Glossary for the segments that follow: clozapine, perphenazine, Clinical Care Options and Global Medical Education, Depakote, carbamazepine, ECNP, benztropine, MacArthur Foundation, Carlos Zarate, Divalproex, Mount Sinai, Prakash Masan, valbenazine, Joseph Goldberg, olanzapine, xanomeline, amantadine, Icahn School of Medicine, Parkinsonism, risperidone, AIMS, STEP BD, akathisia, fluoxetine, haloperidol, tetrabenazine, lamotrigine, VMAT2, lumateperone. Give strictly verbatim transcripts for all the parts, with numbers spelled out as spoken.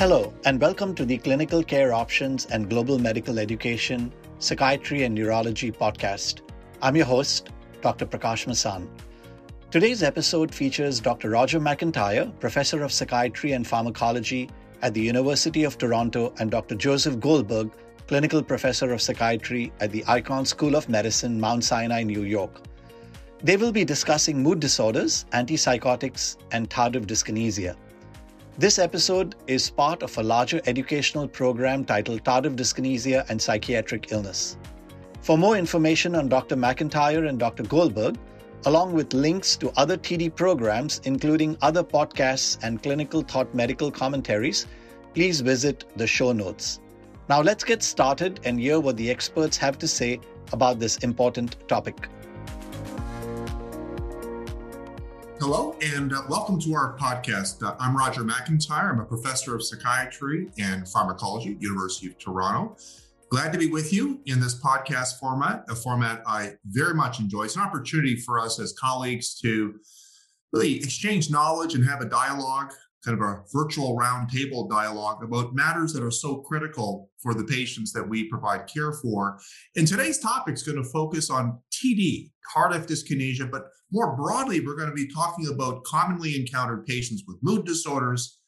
Hello, and welcome to the Clinical Care Options and Global Medical Education, Psychiatry and Neurology podcast. I'm your host, Doctor Prakash Masan. Today's episode features Doctor Roger McIntyre, Professor of Psychiatry and Pharmacology at the University of Toronto, and Doctor Joseph Goldberg, Clinical Professor of Psychiatry at the Icahn School of Medicine, Mount Sinai, New York. They will be discussing mood disorders, antipsychotics, and tardive dyskinesia. This episode is part of a larger educational program titled Tardive Dyskinesia and Psychiatric Illness. For more information on Doctor McIntyre and Doctor Goldberg, along with links to other T D programs, including other podcasts and clinical thought medical commentaries, please visit the show notes. Now let's get started and hear what the experts have to say about this important topic. Hello and uh, welcome to our podcast. Uh, I'm Roger McIntyre. I'm a professor of psychiatry and pharmacology at the University of Toronto. Glad to be with you in this podcast format, a format I very much enjoy. It's an opportunity for us as colleagues to really exchange knowledge and have a dialogue, kind of a virtual roundtable dialogue about matters that are so critical for the patients that we provide care for. And today's topic is going to focus on T D, tardive dyskinesia, but more broadly, we're going to be talking about commonly encountered patients with mood disorders,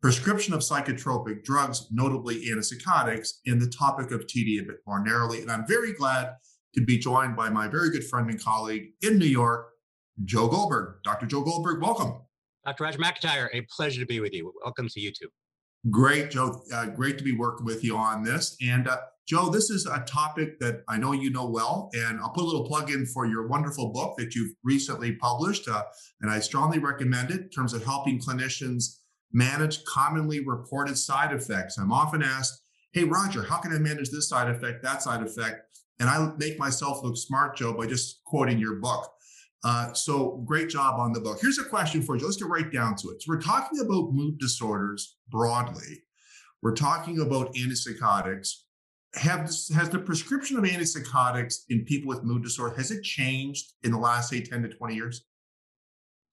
prescription of psychotropic drugs, notably antipsychotics, and the topic of T D a bit more narrowly. And I'm very glad to be joined by my very good friend and colleague in New York, Joe Goldberg. Doctor Joe Goldberg, welcome. Doctor Roger McIntyre, a pleasure to be with you. Welcome to YouTube. Great, Joe. Uh, great to be working with you on this. And uh, Joe, this is a topic that I know you know well, and I'll put a little plug in for your wonderful book that you've recently published, uh, and I strongly recommend it in terms of helping clinicians manage commonly reported side effects. I'm often asked, hey, Roger, how can I manage this side effect, that side effect? And I make myself look smart, Joe, by just quoting your book. Uh, so great job on the book. Here's a question for you. Let's get right down to it. So we're talking about mood disorders broadly. We're talking about antipsychotics. Have this, has the prescription of antipsychotics in people with mood disorder, has it changed in the last, say, ten to twenty years?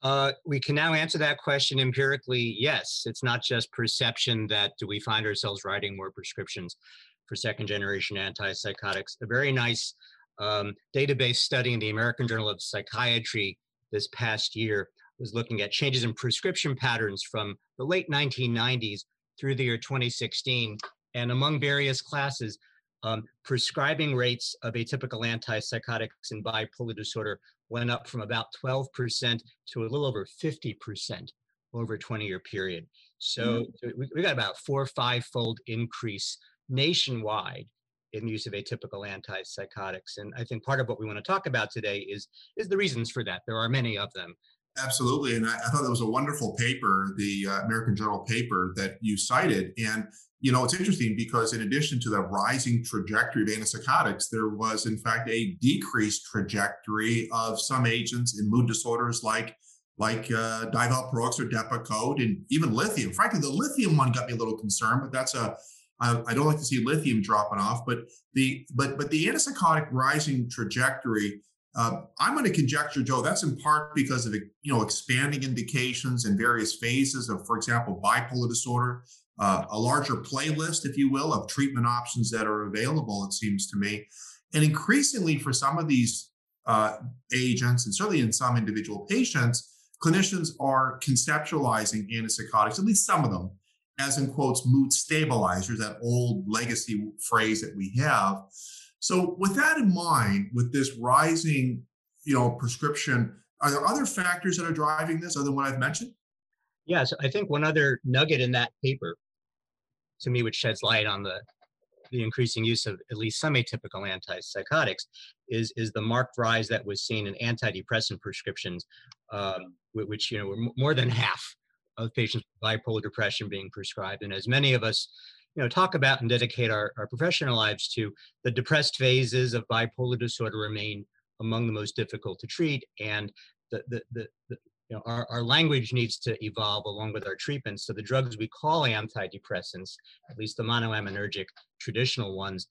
Uh, we can now answer that question empirically, yes. It's not just perception that we find ourselves writing more prescriptions for second-generation antipsychotics. A very nice um, database study in the American Journal of Psychiatry this past year was looking at changes in prescription patterns from the late nineteen nineties through the year twenty sixteen. And among various classes, um, prescribing rates of atypical antipsychotics and bipolar disorder went up from about twelve percent to a little over fifty percent over a twenty-year period. So mm-hmm. we, we got about four or five-fold increase nationwide in the use of atypical antipsychotics. And I think part of what we want to talk about today is, is the reasons for that. There are many of them. Absolutely. And I, I thought that was a wonderful paper, the uh, American Journal paper that you cited. And, you know, it's interesting because in addition to the rising trajectory of antipsychotics, there was, in fact, a decreased trajectory of some agents in mood disorders like like uh, Divalproex or Depakote and even lithium. Frankly, the lithium one got me a little concerned, but that's a I, I don't like to see lithium dropping off. But the but but the antipsychotic rising trajectory, Uh, I'm going to conjecture, Joe, that's in part because of, you know, expanding indications in various phases of, for example, bipolar disorder, uh, a larger playlist, if you will, of treatment options that are available, it seems to me. And increasingly for some of these uh, agents, and certainly in some individual patients, clinicians are conceptualizing antipsychotics, at least some of them, as in quotes, mood stabilizers, that old legacy phrase that we have. So with that in mind, with this rising, you know, prescription, are there other factors that are driving this other than what I've mentioned? Yes, I think one other nugget in that paper, to me, which sheds light on the, the increasing use of at least some atypical antipsychotics, is, is the marked rise that was seen in antidepressant prescriptions, um, which, you know, were more than half of patients with bipolar depression being prescribed. And as many of us you know, talk about and dedicate our, our professional lives to, the depressed phases of bipolar disorder remain among the most difficult to treat. And the, the, the, the you know, our, our language needs to evolve along with our treatments. So the drugs we call antidepressants, at least the monoaminergic traditional ones,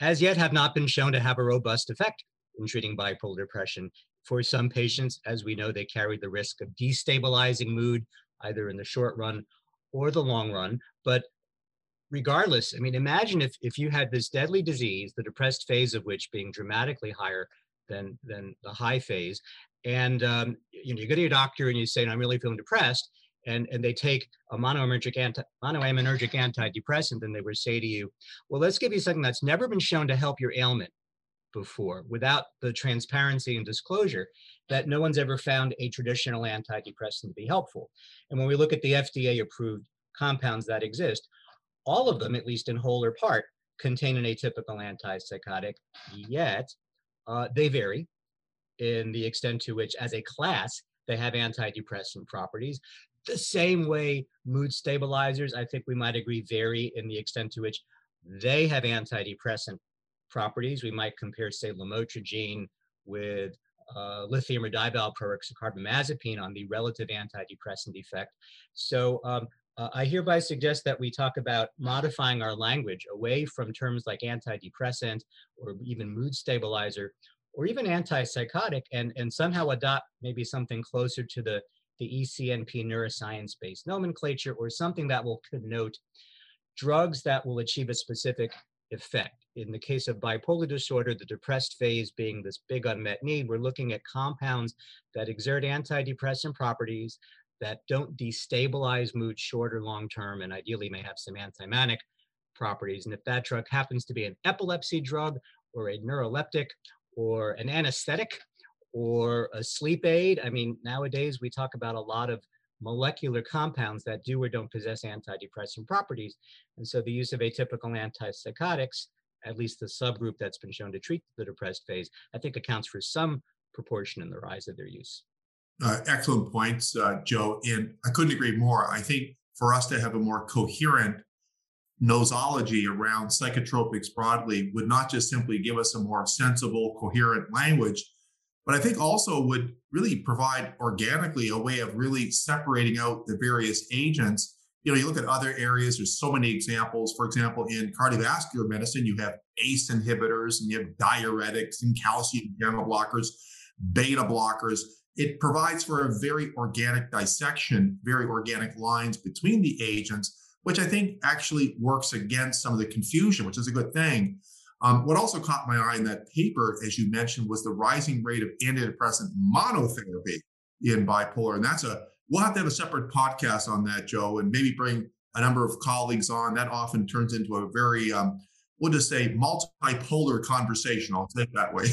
as yet have not been shown to have a robust effect in treating bipolar depression. For some patients, as we know, they carry the risk of destabilizing mood, either in the short run or the long run. But regardless, I mean, imagine if, if you had this deadly disease, the depressed phase of which being dramatically higher than, than the high phase. And um, you know, you go to your doctor and you say, no, I'm really feeling depressed. And, and they take a monoaminergic, anti, monoaminergic antidepressant, and they would say to you, well, let's give you something that's never been shown to help your ailment before, without the transparency and disclosure that no one's ever found a traditional antidepressant to be helpful. And when we look at the F D A-approved compounds that exist, all of them, at least in whole or part, contain an atypical antipsychotic, yet uh, they vary in the extent to which, as a class, they have antidepressant properties. The same way mood stabilizers, I think we might agree, vary in the extent to which they have antidepressant properties. We might compare, say, lamotrigine with uh, lithium or Divalproex or carbamazepine on the relative antidepressant effect. So um, uh, I hereby suggest that we talk about modifying our language away from terms like antidepressant or even mood stabilizer or even antipsychotic, and, and somehow adopt maybe something closer to the the E C N P neuroscience-based nomenclature, or something that will connote drugs that will achieve a specific effect. In the case of bipolar disorder, the depressed phase being this big unmet need, we're looking at compounds that exert antidepressant properties, that don't destabilize mood short or long-term, and ideally may have some antimanic properties. And if that drug happens to be an epilepsy drug, or a neuroleptic, or an anesthetic, or a sleep aid. I mean, nowadays we talk about a lot of molecular compounds that do or don't possess antidepressant properties. And so the use of atypical antipsychotics, at least the subgroup that's been shown to treat the depressed phase, I think accounts for some proportion in the rise of their use. Uh, excellent points, uh, Joe. And I couldn't agree more. I think for us to have a more coherent nosology around psychotropics broadly would not just simply give us a more sensible, coherent language, but I think also would really provide organically a way of really separating out the various agents. You know, you look at other areas, there's so many examples. For example, in cardiovascular medicine, you have A C E inhibitors and you have diuretics and calcium channel blockers, beta blockers. It provides for a very organic dissection, very organic lines between the agents, which I think actually works against some of the confusion, which is a good thing. Um, what also caught my eye in that paper, as you mentioned, was the rising rate of antidepressant monotherapy in bipolar. And that's a, we'll have to have a separate podcast on that, Joe, and maybe bring a number of colleagues on. That often turns into a very, um, we'll just say, multipolar conversation. I'll say it that way.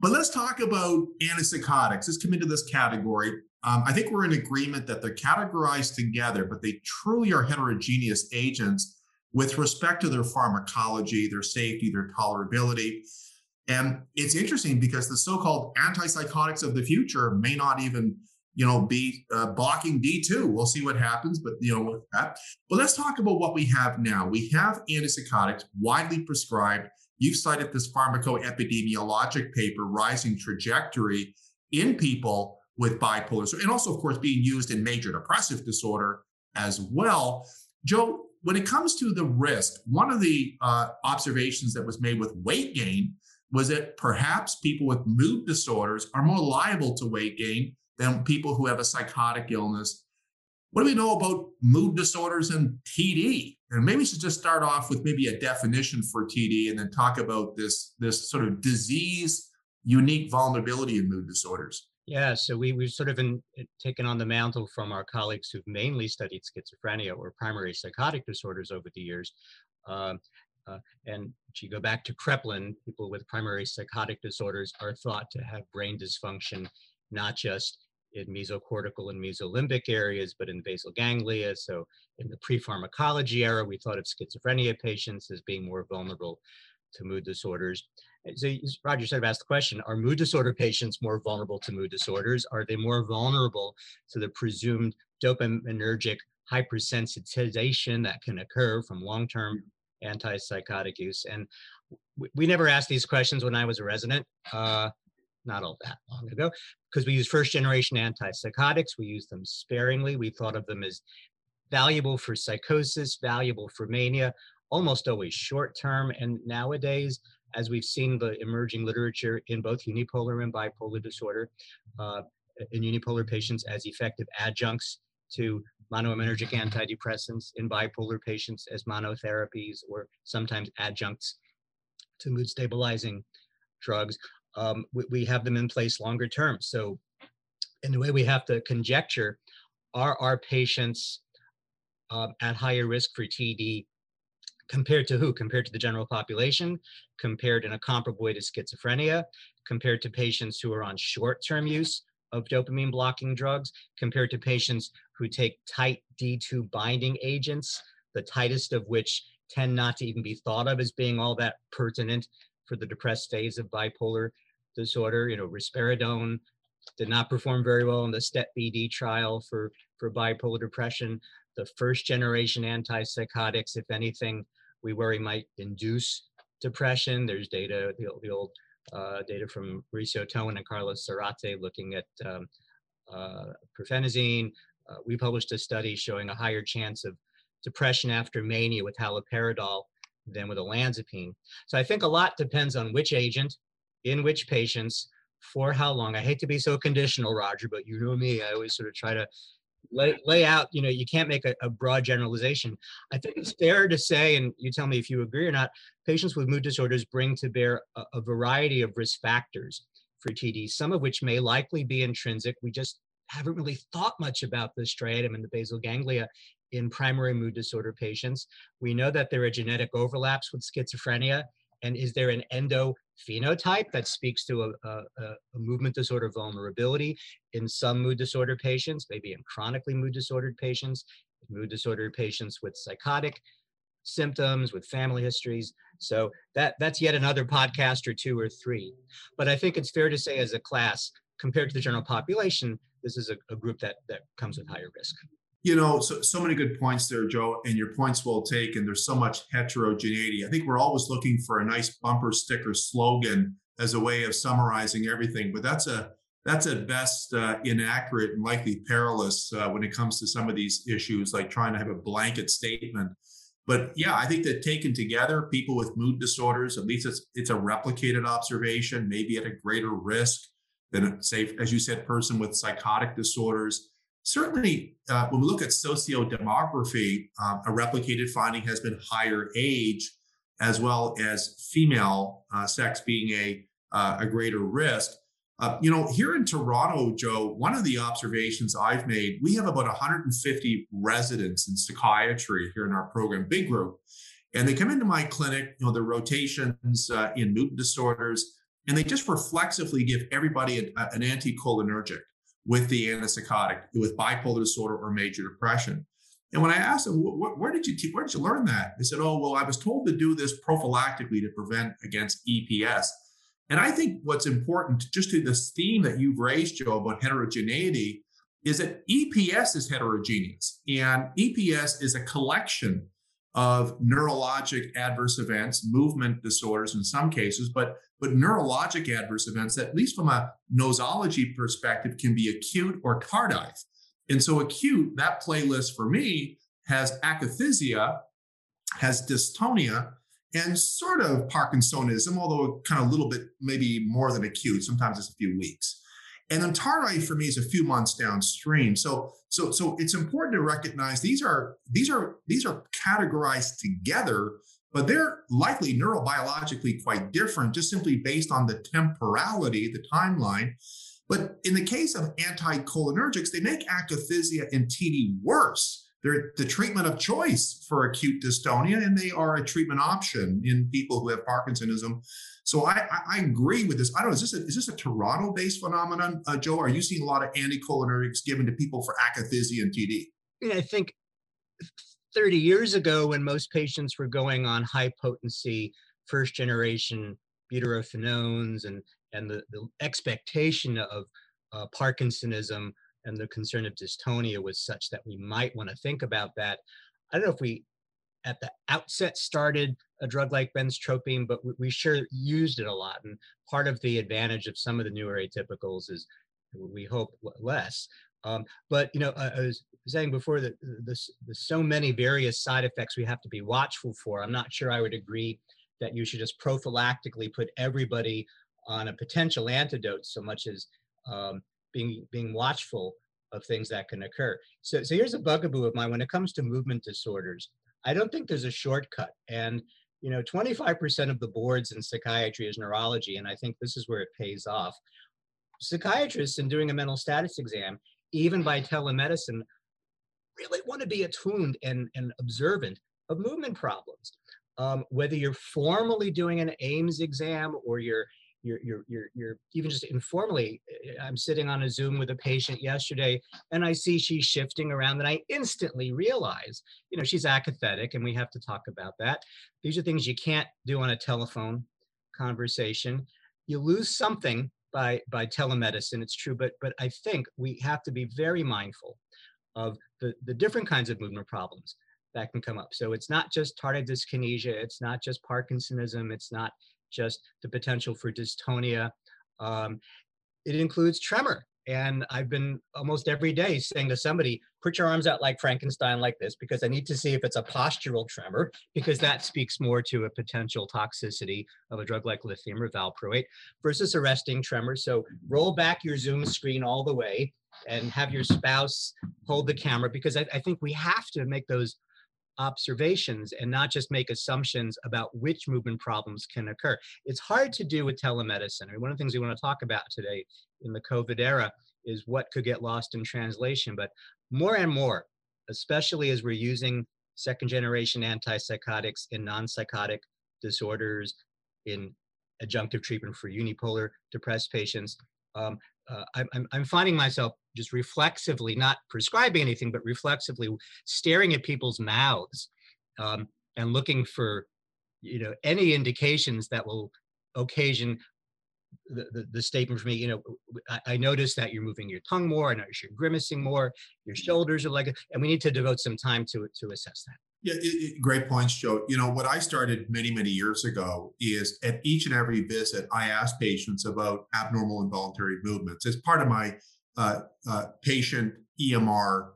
But let's talk about antipsychotics. Let's come into this category. Um, I think we're in agreement that they're categorized together, but they truly are heterogeneous agents with respect to their pharmacology, their safety, their tolerability. And it's interesting because the so-called antipsychotics of the future may not even, you know, be uh, blocking D two. We'll see what happens, but you know, with that. But let's talk about what we have now. We have antipsychotics widely prescribed. You've cited this pharmacoepidemiologic paper, Rising Trajectory, in people with bipolar. So, and also, of course, being used in major depressive disorder as well. Joe, when it comes to the risk, one of the uh, observations that was made with weight gain was that perhaps people with mood disorders are more liable to weight gain than people who have a psychotic illness. What do we know about mood disorders and T D? And maybe we should just start off with maybe a definition for T D and then talk about this, this sort of disease, unique vulnerability in mood disorders. Yeah, so we, we've sort of been taken on the mantle from our colleagues who've mainly studied schizophrenia or primary psychotic disorders over the years. Um, uh, and if you go back to Kreplin, people with primary psychotic disorders are thought to have brain dysfunction, not just in mesocortical and mesolimbic areas, but in basal ganglia. So in the pre-pharmacology era, we thought of schizophrenia patients as being more vulnerable to mood disorders. So Roger sort of asked the question, are mood disorder patients more vulnerable to mood disorders? Are they more vulnerable to the presumed dopaminergic hypersensitization that can occur from long-term antipsychotic use? And we, we never asked these questions when I was a resident, uh, not all that long ago, because we used first-generation antipsychotics. We used them sparingly. We thought of them as valuable for psychosis, valuable for mania, almost always short-term. And nowadays, as we've seen the emerging literature in both unipolar and bipolar disorder, uh, in unipolar patients as effective adjuncts to monoaminergic antidepressants in bipolar patients as monotherapies or sometimes adjuncts to mood stabilizing drugs. Um, we, we have them in place longer term. So in the way we have to conjecture, are our patients uh, at higher risk for T D compared to who? Compared to the general population, compared in a comparable way to schizophrenia, compared to patients who are on short-term use of dopamine blocking drugs, compared to patients who take tight D two binding agents, the tightest of which tend not to even be thought of as being all that pertinent for the depressed phase of bipolar disorder. You know, risperidone did not perform very well in the STEP B D trial for, for bipolar depression. The first generation antipsychotics, if anything, we worry might induce depression. There's data, the, the old uh, data from Mauricio Toan and Carlos Zarate looking at um, uh, perphenazine. Uh, we published a study showing a higher chance of depression after mania with haloperidol than with olanzapine. So I think a lot depends on which agent, in which patients, for how long. I hate to be so conditional, Roger, but you know me, I always sort of try to lay, lay out, you know, you can't make a, a broad generalization. I think it's fair to say, and you tell me if you agree or not, patients with mood disorders bring to bear a, a variety of risk factors for T D, some of which may likely be intrinsic. We just haven't really thought much about the striatum and the basal ganglia in primary mood disorder patients. We know that there are genetic overlaps with schizophrenia. And is there an endophenotype that speaks to a, a, a movement disorder vulnerability in some mood disorder patients, maybe in chronically mood disordered patients, mood disorder patients with psychotic symptoms, with family histories? So that, that's yet another podcast or two or three. But I think it's fair to say as a class, compared to the general population, this is a, a group that, that comes with higher risk. You know, so, so many good points there, Joe, and your point's well taken. There's so much heterogeneity. I think we're always looking for a nice bumper sticker slogan as a way of summarizing everything, but that's a that's at best uh, inaccurate and likely perilous uh, when it comes to some of these issues, like trying to have a blanket statement. But yeah, I think that taken together, people with mood disorders, at least it's it's a replicated observation, maybe at a greater risk than, say, as you said, person with psychotic disorders. Certainly, uh, when we look at sociodemography, um, a replicated finding has been higher age, as well as female uh, sex being a uh, a greater risk. Uh, you know, here in Toronto, Joe, one of the observations I've made, we have about one hundred fifty residents in psychiatry here in our program, big group, and they come into my clinic. You know, their rotations uh, in mood disorders, and they just reflexively give everybody a, a, an anticholinergic with the antipsychotic, with bipolar disorder or major depression. And when I asked them, where did you where did you learn that? They said, oh, well, I was told to do this prophylactically to prevent against E P S. And I think what's important, just to this theme that you've raised, Joe, about heterogeneity, is that E P S is heterogeneous. And E P S is a collection of neurologic adverse events, movement disorders in some cases, but, but neurologic adverse events, at least from a nosology perspective, can be acute or tardive. And so acute, that playlist for me has akathisia, has dystonia, and sort of Parkinsonism, although kind of a little bit, maybe more than acute, sometimes it's a few weeks. And then tardive for me is a few months downstream. So, so, so it's important to recognize these are these are these are categorized together, but they're likely neurobiologically quite different, just simply based on the temporality, the timeline. But in the case of anticholinergics, they make akathisia and T D worse. They're the treatment of choice for acute dystonia, and they are a treatment option in people who have Parkinsonism. So I, I agree with this. I don't know, is this a, is this a Toronto-based phenomenon, uh, Joe? Are you seeing a lot of anticholinergics given to people for akathisia and T D? Yeah, I think thirty years ago, when most patients were going on high-potency first-generation butyrophenones and, and the, the expectation of uh, Parkinsonism and the concern of dystonia was such that we might want to think about that. I don't know if we at the outset started a drug like benztropine, but we, we sure used it a lot. And part of the advantage of some of the newer atypicals is we hope less. Um, but, you know, I, I was saying before that there's so many various side effects we have to be watchful for. I'm not sure I would agree that you should just prophylactically put everybody on a potential antidote so much as um, being, being watchful of things that can occur. So, so here's a bugaboo of mine when it comes to movement disorders. I don't think there's a shortcut. And, you know, twenty-five percent of the boards in psychiatry is neurology. And I think this is where it pays off. Psychiatrists, in doing a mental status exam, even by telemedicine, really want to be attuned and, and observant of movement problems. Um, whether you're formally doing an AIMS exam or you're, you're, you're, you're, you're even just informally, I'm sitting on a Zoom with a patient yesterday and I see she's shifting around and I instantly realize, you know, she's apathetic and we have to talk about that. These are things you can't do on a telephone conversation. You lose something by, by telemedicine, it's true, but, but I think we have to be very mindful of the, the different kinds of movement problems that can come up. So it's not just tardive dyskinesia, it's not just Parkinsonism, it's not just the potential for dystonia. Um, it includes tremor. And I've been almost every day saying to somebody, put your arms out like Frankenstein like this, because I need to see if it's a postural tremor, because that speaks more to a potential toxicity of a drug like lithium or valproate versus arresting tremor. So roll back your Zoom screen all the way and have your spouse hold the camera, because I, I think we have to make those observations and not just make assumptions about which movement problems can occur. It's hard to do with telemedicine. I mean, one of the things we want to talk about today in the COVID era is what could get lost in translation. But more and more, especially as we're using second generation antipsychotics in non-psychotic disorders, in adjunctive treatment for unipolar depressed patients, um, Uh, I'm, I'm finding myself just reflexively, not prescribing anything, but reflexively staring at people's mouths um, and looking for, you know, any indications that will occasion the, the, the statement for me, you know, I, I noticed that you're moving your tongue more, I noticed you're grimacing more, your shoulders are like, and we need to devote some time to it to assess that. Yeah, it, it, great points, Joe. You know, what I started many, many years ago is at each and every visit, I ask patients about abnormal involuntary movements as part of my uh, uh, patient E M R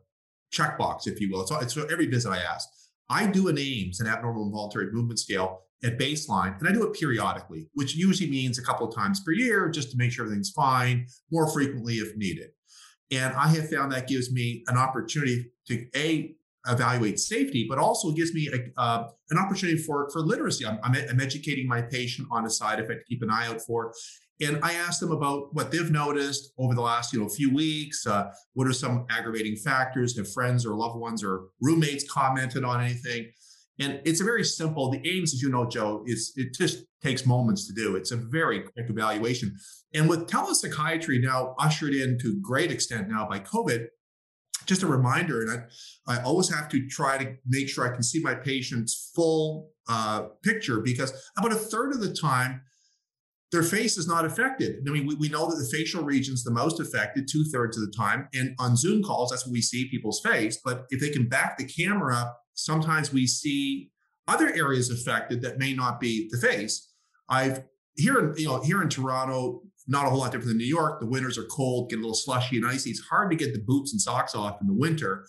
checkbox, if you will. So, so every visit I ask, I do an AIMS, an abnormal involuntary movement scale at baseline, and I do it periodically, which usually means a couple of times per year just to make sure everything's fine, more frequently if needed. And I have found that gives me an opportunity to, A, evaluate safety, but also gives me a, uh, an opportunity for, for literacy. I'm, I'm, I'm educating my patient on a side effect to keep an eye out for. And I ask them about what they've noticed over the last you know few weeks. Uh, what are some aggravating factors? Have friends or loved ones or roommates commented on anything? And it's a very simple, the AIMS, as you know, Joe, is it just takes moments to do. It's a very quick evaluation. And with telepsychiatry now ushered in to great extent now by COVID, just a reminder, and I, I always have to try to make sure I can see my patient's full uh, picture, because about a third of the time, their face is not affected. I mean, we, we know that the facial region's the most affected two thirds of the time. And on Zoom calls, that's what we see people's face. But if they can back the camera up, sometimes we see other areas affected that may not be the face. I've here in, you know, here in Toronto, not a whole lot different than New York. The winters are cold, get a little slushy and icy. It's hard to get the boots and socks off in the winter.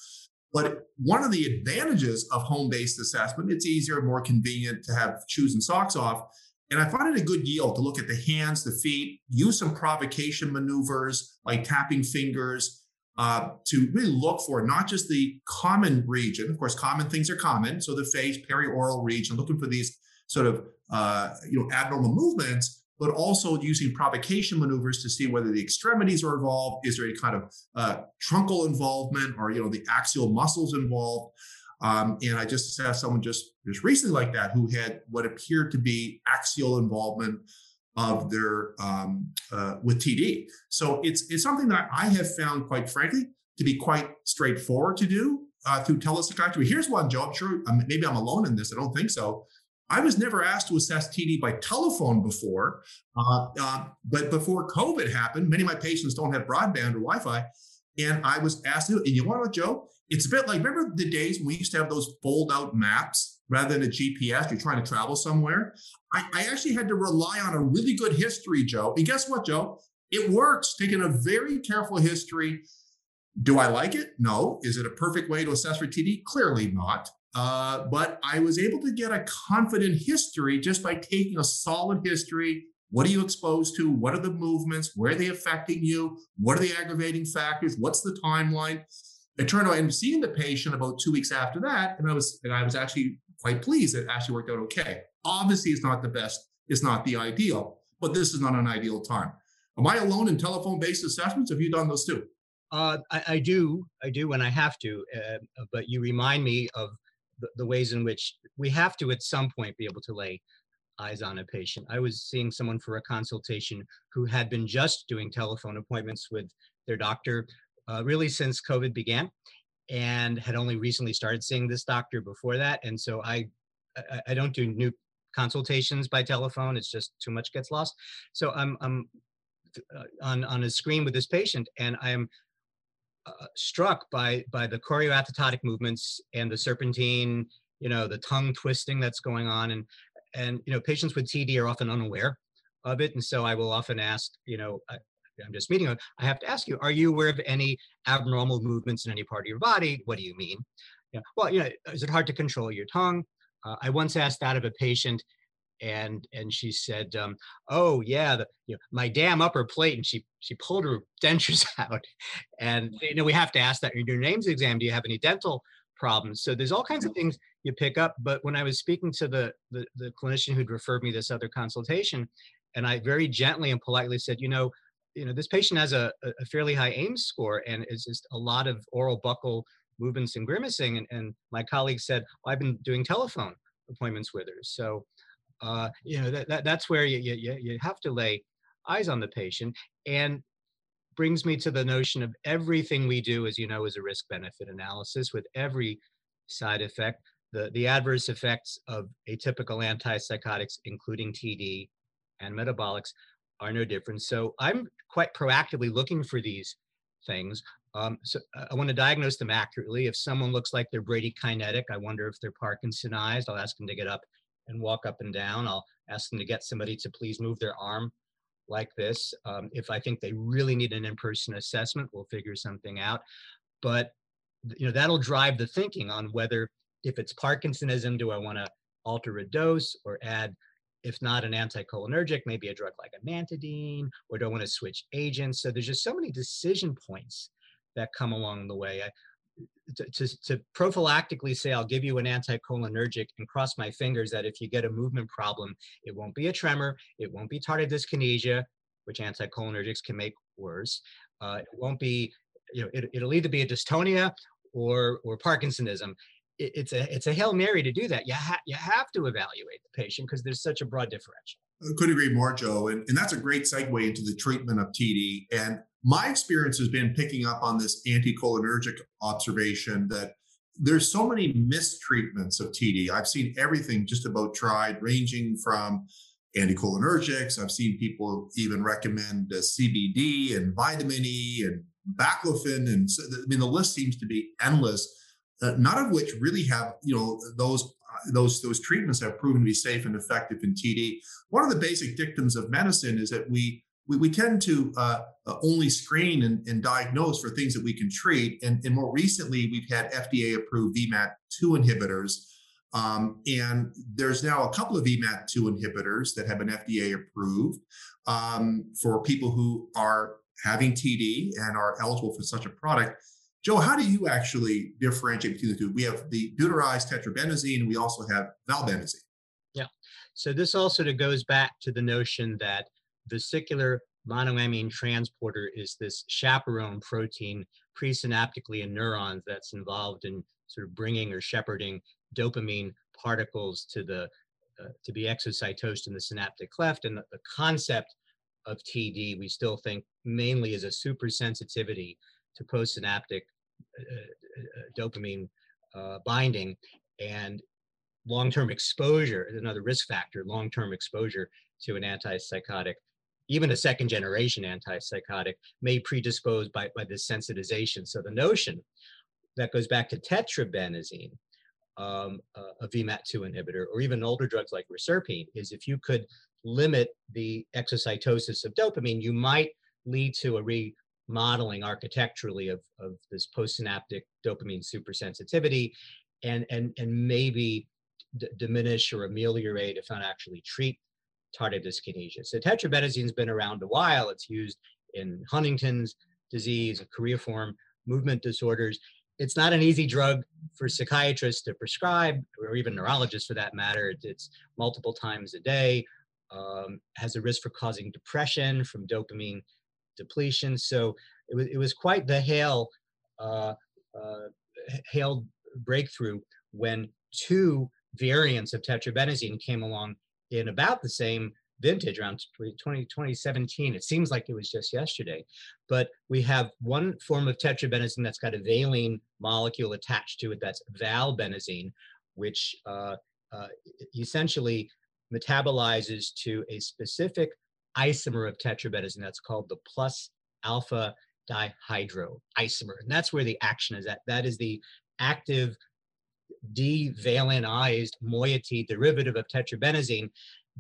But one of the advantages of home-based assessment, it's easier, more convenient to have shoes and socks off. And I find it a good yield to look at the hands, the feet, use some provocation maneuvers like tapping fingers uh, to really look for not just the common region. Of course, common things are common. So the face, perioral region, looking for these sort of uh, you know abnormal movements, but also using provocation maneuvers to see whether the extremities are involved, is there any kind of uh, truncal involvement or, you know, the axial muscles involved. Um, and I just saw someone just, just recently like that who had what appeared to be axial involvement of their, um, uh, with T D. So it's, it's something that I have found, quite frankly, to be quite straightforward to do uh, through telepsychiatry. Here's one, Joe, I'm sure, maybe I'm alone in this, I don't think so. I was never asked to assess T D by telephone before, uh, uh, but before COVID happened, many of my patients don't have broadband or Wi-Fi, and I was asked to do it. And you want to know, Joe? It's a bit like, remember the days when we used to have those fold-out maps rather than a G P S, you're trying to travel somewhere? I, I actually had to rely on a really good history, Joe. And guess what, Joe? It works, taking a very careful history. Do I like it? No. Is it a perfect way to assess for T D? Clearly not. Uh, but I was able to get a confident history just by taking a solid history What are you exposed to? What are the movements? Where are they affecting you? What are the aggravating factors? What's the timeline? It turned out I'm seeing the patient about two weeks after that, and I was and I was actually quite pleased. It actually worked out okay. Obviously, it's not the best. It's not the ideal, but this is not an ideal time. Am I alone in telephone-based assessments? Have you done those too? Uh, I, I do. I do when I have to, uh, but you remind me of the, the ways in which we have to at some point be able to lay eyes on a patient. I was seeing someone for a consultation who had been just doing telephone appointments with their doctor uh, really since COVID began, and had only recently started seeing this doctor before that. And so I, I, I don't do new consultations by telephone. It's just too much gets lost. So I'm, I'm uh, on, on a screen with this patient, and I'm uh, struck by, by the choreoathetotic movements and the serpentine, you know, the tongue twisting that's going on. And And, you know, patients with T D are often unaware of it. And so I will often ask, you know, I, I'm just meeting, I have to ask you, are you aware of any abnormal movements in any part of your body? What do you mean? Yeah. Well, you know, is it hard to control your tongue? Uh, I once asked that of a patient, and and she said, um, oh, yeah, the, you know, my damn upper plate. And she she pulled her dentures out. And, you know, we have to ask that in your names exam, do you have any dental problems? So there's all kinds of things you pick up. But when I was speaking to the, the, the clinician who'd referred me this other consultation, and I very gently and politely said, you know, you know, this patient has a, a fairly high AIMS score, and it's just a lot of oral buccal movements and grimacing. And, and my colleague said, well, I've been doing telephone appointments with her. So, uh, you know, that, that that's where you, you, you have to lay eyes on the patient. And brings me to the notion of everything we do, as you know, is a risk-benefit analysis with every side effect. The, the adverse effects of atypical antipsychotics, including T D and metabolics, are no different. So I'm quite proactively looking for these things. Um, so I want to diagnose them accurately. If someone looks like they're bradykinetic, I wonder if they're Parkinsonized. I'll ask them to get up and walk up and down. I'll ask them to get somebody to please move their arm like this. Um, if I think they really need an in-person assessment, we'll figure something out. But you know, that'll drive the thinking on whether, if it's Parkinsonism, do I want to alter a dose or add, if not an anticholinergic, maybe a drug like amantadine, or do I want to switch agents? So there's just so many decision points that come along the way. I, to, to, to prophylactically say, I'll give you an anticholinergic and cross my fingers that if you get a movement problem, it won't be a tremor, it won't be tardive dyskinesia, which anticholinergics can make worse. Uh, it won't be, you know, it, it'll either be a dystonia or, or Parkinsonism. It, it's a it's a Hail Mary to do that. You, ha you have to evaluate the patient because there's such a broad differential. I could agree more, Joe. And, and that's a great segue into the treatment of T D. And my experience has been picking up on this anticholinergic observation that there's so many mistreatments of T D. I've seen everything just about tried, ranging from anticholinergics. I've seen people even recommend uh, C B D and vitamin E and baclofen. And so, I mean, the list seems to be endless, uh, none of which really have, you know, those Those, those treatments have proven to be safe and effective in T D. One of the basic dictums of medicine is that we we, we tend to uh, only screen and, and diagnose for things that we can treat. And, and more recently, we've had F D A-approved V MAT two inhibitors. Um, and there's now a couple of V MAT two inhibitors that have been F D A-approved um, for people who are having T D and are eligible for such a product. Joe, how do you actually differentiate between the two? We have the deuterized tetrabenazine, and we also have valbenazine. Yeah. So this also goes back to the notion that vesicular monoamine transporter is this chaperone protein presynaptically in neurons that's involved in sort of bringing or shepherding dopamine particles to the uh, to be exocytosed in the synaptic cleft. And the, the concept of T D, we still think mainly is a supersensitivity to postsynaptic uh, uh, dopamine uh, binding, and long-term exposure is another risk factor. Long-term exposure to an antipsychotic, even a second-generation antipsychotic, may predispose by, by this sensitization. So the notion that goes back to tetrabenazine, um, uh, a V MAT two inhibitor, or even older drugs like reserpine, is if you could limit the exocytosis of dopamine, you might lead to a re modeling architecturally of, of this postsynaptic dopamine supersensitivity, and and and maybe d diminish or ameliorate, if not actually treat, tardive dyskinesia. So tetrabenazine has been around a while. It's used in Huntington's disease, a choreiform movement disorders. It's not an easy drug for psychiatrists to prescribe, or even neurologists for that matter. It's multiple times a day, um, has a risk for causing depression from dopamine depletion. So it was, it was quite the hail, uh, uh, hailed breakthrough when two variants of tetrabenazine came along in about the same vintage, around twenty seventeen. It seems like it was just yesterday, but we have one form of tetrabenazine that's got a valine molecule attached to it, that's valbenazine, which uh, uh, essentially metabolizes to a specific isomer of tetrabenazine that's called the plus alpha dihydro isomer. And that's where the action is at. That is the active devalinized moiety derivative of tetrabenazine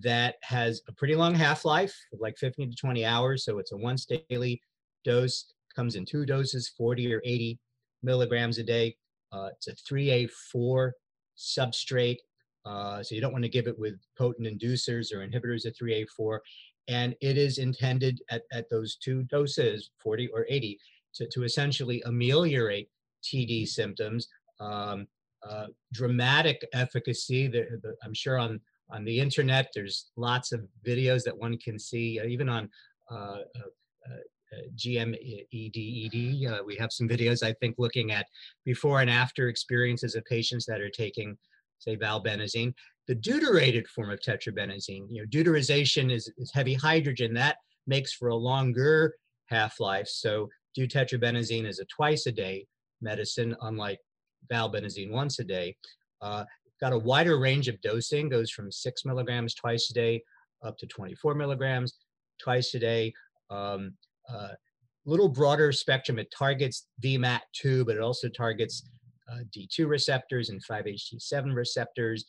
that has a pretty long half-life, like fifteen to twenty hours. So it's a once daily dose, comes in two doses, forty or eighty milligrams a day. Uh, it's a three A four substrate. Uh, so you don't want to give it with potent inducers or inhibitors of three A four. And it is intended at, at those two doses, forty or eighty, to, to essentially ameliorate T D symptoms. Um, uh, dramatic efficacy, the, the, I'm sure on On the internet, there's lots of videos that one can see, uh, even on uh, uh, uh, G M E D E D. Uh, we have some videos, I think, looking at before and after experiences of patients that are taking, say, valbenazine. The deuterated form of tetrabenazine, you know, deuterization is, is heavy hydrogen. That makes for a longer half-life. So deutetrabenazine is a twice-a-day medicine, unlike valbenazine once a day. Uh, Got a wider range of dosing, goes from six milligrams twice a day up to twenty-four milligrams twice a day. Um, uh, little broader spectrum. It targets V MAT two, but it also targets uh, D two receptors and five H T seven receptors.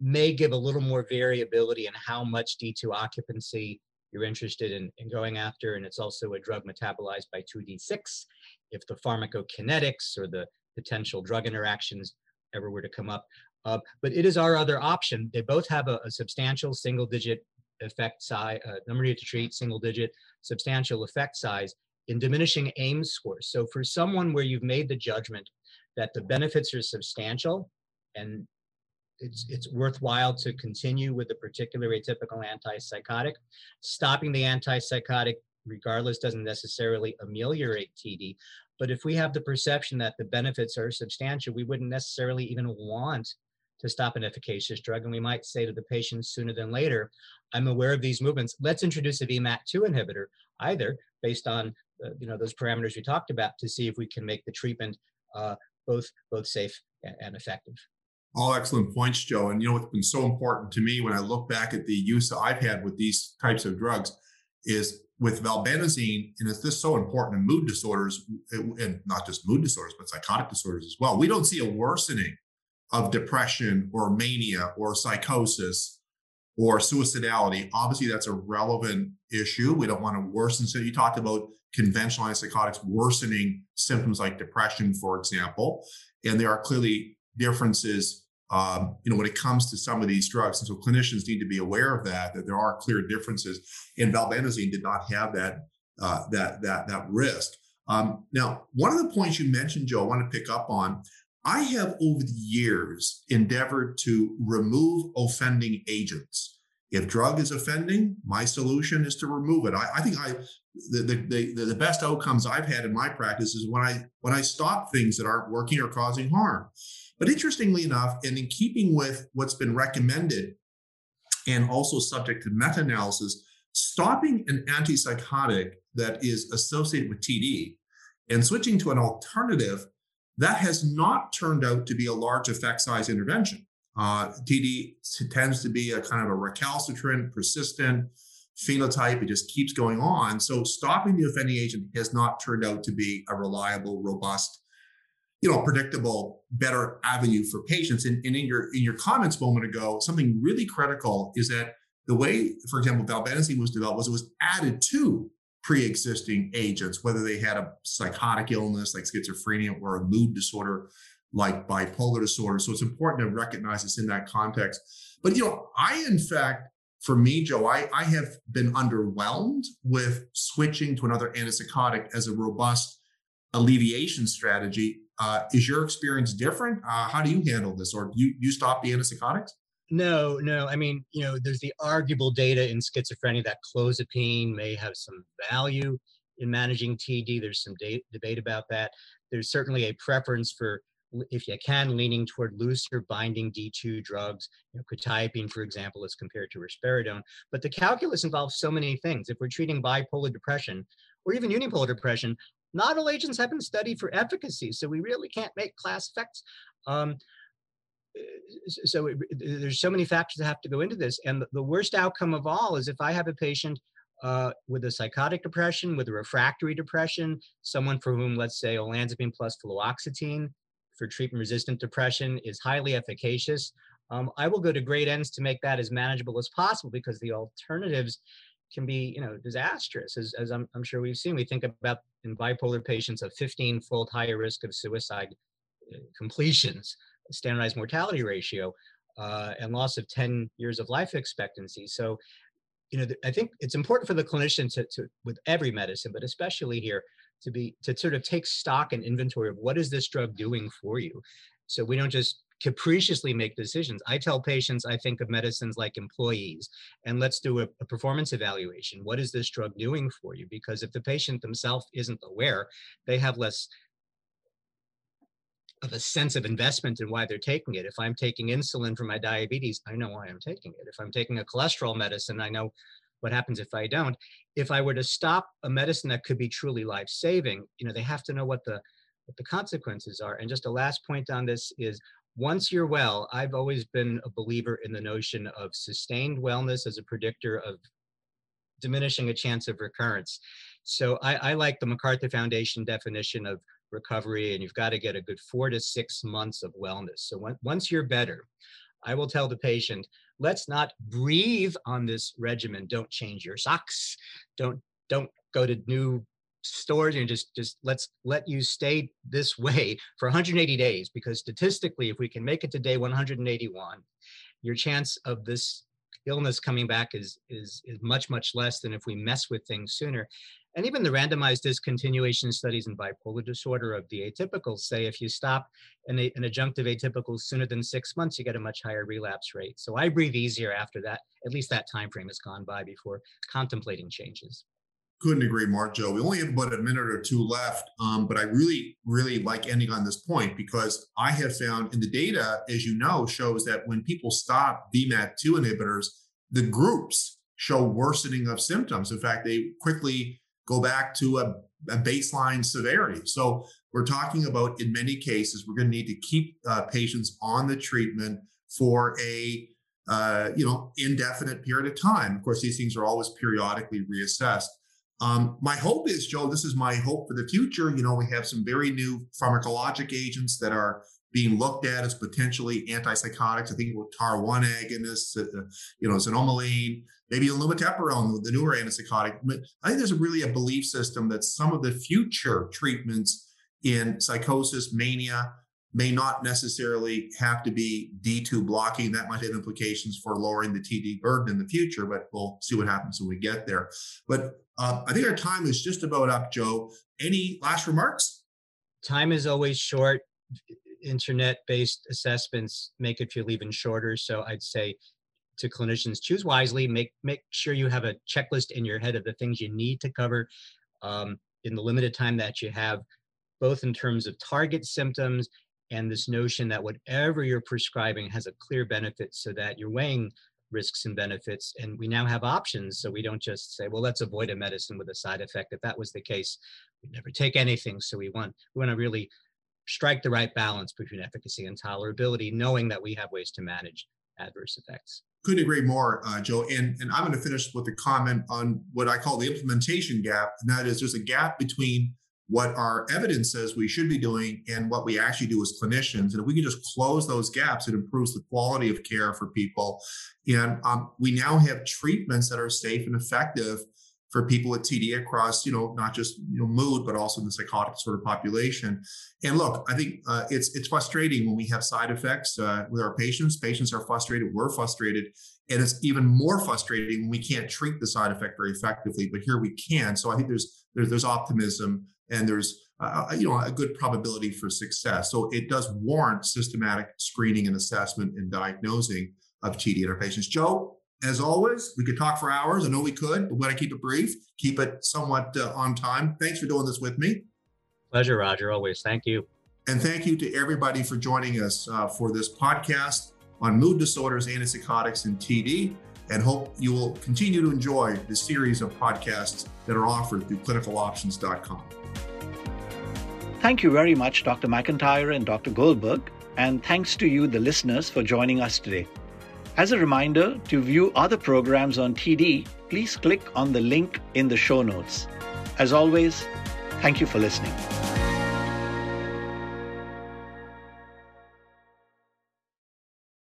May give a little more variability in how much D two occupancy you're interested in, in going after. And it's also a drug metabolized by two D six. If the pharmacokinetics or the potential drug interactions ever were to come up. Uh, but it is our other option. They both have a, a substantial single-digit effect size, uh, number needed to treat, single-digit substantial effect size in diminishing AIMS scores. So for someone where you've made the judgment that the benefits are substantial and it's, it's worthwhile to continue with a particular atypical antipsychotic, stopping the antipsychotic regardless doesn't necessarily ameliorate T D. But if we have the perception that the benefits are substantial, we wouldn't necessarily even want to stop an efficacious drug. And we might say to the patient sooner than later, I'm aware of these movements. Let's introduce a V MAT two inhibitor, either based on uh, you know, those parameters we talked about, to see if we can make the treatment uh, both, both safe and effective. All excellent points, Joe. And you know, what's been so important to me when I look back at the use that I've had with these types of drugs is with valbenazine, and it's just so important in mood disorders, and not just mood disorders, but psychotic disorders as well. We don't see a worsening of depression or mania or psychosis or suicidality. Obviously, that's a relevant issue. We don't want to worsen. So you talked about conventional antipsychotics worsening symptoms like depression, for example. And there are clearly differences, um, you know, when it comes to some of these drugs. And so clinicians need to be aware of that, that there are clear differences. And valbenazine did not have that, uh, that, that, that risk. Um, now, one of the points you mentioned, Joe, I want to pick up on. I have, over the years, endeavored to remove offending agents. If drug is offending, my solution is to remove it. I, I think I the, the, the, the best outcomes I've had in my practice is when I, when I stop things that aren't working or causing harm. But interestingly enough, and in keeping with what's been recommended and also subject to meta-analysis, stopping an antipsychotic that is associated with T D and switching to an alternative that has not turned out to be a large effect size intervention. Uh, T D tends to be a kind of a recalcitrant, persistent phenotype. It just keeps going on. So stopping the offending agent has not turned out to be a reliable, robust, you know, predictable, better avenue for patients. And, and in your in your comments a moment ago, something really critical is that the way, for example, valbenazine was developed was it was added to pre-existing agents, whether they had a psychotic illness like schizophrenia or a mood disorder like bipolar disorder. So it's important to recognize this in that context. But, you know, I, in fact, for me, Joe, I, I have been underwhelmed with switching to another antipsychotic as a robust alleviation strategy. Uh, is your experience different? Uh, how do you handle this? Or do you, you stop the antipsychotics? No, no. I mean, you know, there's the arguable data in schizophrenia that clozapine may have some value in managing T D. There's some de- debate about that. There's certainly a preference for, if you can, leaning toward looser binding D two drugs, you know, quetiapine, for example, as compared to risperidone. But the calculus involves so many things. If we're treating bipolar depression or even unipolar depression, not all agents have been studied for efficacy, so we really can't make class effects. Um, so it, there's so many factors that have to go into this. And the worst outcome of all is if I have a patient Uh, with a psychotic depression, with a refractory depression, someone for whom, let's say, olanzapine plus fluoxetine for treatment-resistant depression is highly efficacious, um, I will go to great ends to make that as manageable as possible, because the alternatives can be, you know, disastrous, as, as I'm, I'm sure we've seen. We think about, in bipolar patients, a fifteen-fold higher risk of suicide completions, standardized mortality ratio, uh, and loss of ten years of life expectancy. So, you know, I think it's important for the clinician to, to, with every medicine, but especially here, to be, to sort of take stock and inventory of what is this drug doing for you? So we don't just capriciously make decisions. I tell patients, I think of medicines like employees, and let's do a, a performance evaluation. What is this drug doing for you? Because if the patient themselves isn't aware, they have less of a sense of investment in why they're taking it. If I'm taking insulin for my diabetes, I know why I'm taking it. If I'm taking a cholesterol medicine, I know what happens if I don't. If I were to stop a medicine that could be truly life-saving, you know, they have to know what the what the consequences are. And just a last point on this is, once you're well, I've always been a believer in the notion of sustained wellness as a predictor of diminishing a chance of recurrence. So I, I like the MacArthur Foundation definition of recovery, and you've got to get a good four to six months of wellness. So when, once you're better, I will tell the patient, let's not breathe on this regimen. Don't change your socks. Don't don't go to new stores. And just just let's let you stay this way for one hundred eighty days, because statistically, if we can make it to day one hundred eighty-one, your chance of this illness coming back is is is much, much less than if we mess with things sooner. And even the randomized discontinuation studies in bipolar disorder of the atypicals say if you stop an, an adjunctive atypical sooner than six months, you get a much higher relapse rate. So I breathe easier after that. At least that time frame has gone by before contemplating changes. Couldn't agree more, Joe. We only have about a minute or two left, um, but I really, really like ending on this point, because I have found in the data, as you know, shows that when people stop V MAT two inhibitors, the groups show worsening of symptoms. In fact, they quickly go back to a, a baseline severity. So we're talking about, in many cases, we're going to need to keep uh, patients on the treatment for a uh, you know, indefinite period of time. Of course, these things are always periodically reassessed. Um, my hope is, Joe, this is my hope for the future. You know, we have some very new pharmacologic agents that are being looked at as potentially antipsychotics. I think with T A R one agonists, uh, you know, xanomeline, maybe lumateperone, the newer antipsychotic. But I think there's really a belief system that some of the future treatments in psychosis, mania, may not necessarily have to be D two blocking. That might have implications for lowering the T D burden in the future, but we'll see what happens when we get there. But uh, I think our time is just about up, Joe. Any last remarks? Time is always short. Internet-based assessments make it feel even shorter. So I'd say to clinicians, choose wisely. Make make sure you have a checklist in your head of the things you need to cover um, in the limited time that you have, both in terms of target symptoms and this notion that whatever you're prescribing has a clear benefit, so that you're weighing risks and benefits. And we now have options, so we don't just say, well, let's avoid a medicine with a side effect. If that was the case, we'd never take anything. So we want we want to really strike the right balance between efficacy and tolerability, knowing that we have ways to manage adverse effects. Couldn't agree more, uh, Joe. And, and I'm going to finish with a comment on what I call the implementation gap. And that is, there's a gap between what our evidence says we should be doing and what we actually do as clinicians. And if we can just close those gaps, it improves the quality of care for people. And um, we now have treatments that are safe and effective for people with T D across, you know, not just you know, mood, but also in the psychotic sort of population. And look, I think uh, it's it's frustrating when we have side effects uh, with our patients. Patients are frustrated, we're frustrated, and it's even more frustrating when we can't treat the side effect very effectively, but here we can. So I think there's, there's, there's optimism and there's, uh, you know, a good probability for success. So it does warrant systematic screening and assessment and diagnosing of T D in our patients. Joe? As always, we could talk for hours. I know we could, but we want to keep it brief, keep it somewhat uh, on time. Thanks for doing this with me. Pleasure, Roger, always. Thank you. And thank you to everybody for joining us uh, for this podcast on mood disorders, antipsychotics, and T D, and hope you will continue to enjoy the series of podcasts that are offered through clinical options dot com. Thank you very much, Doctor McIntyre and Doctor Goldberg, and thanks to you, the listeners, for joining us today. As a reminder, to view other programs on T D, please click on the link in the show notes. As always, thank you for listening.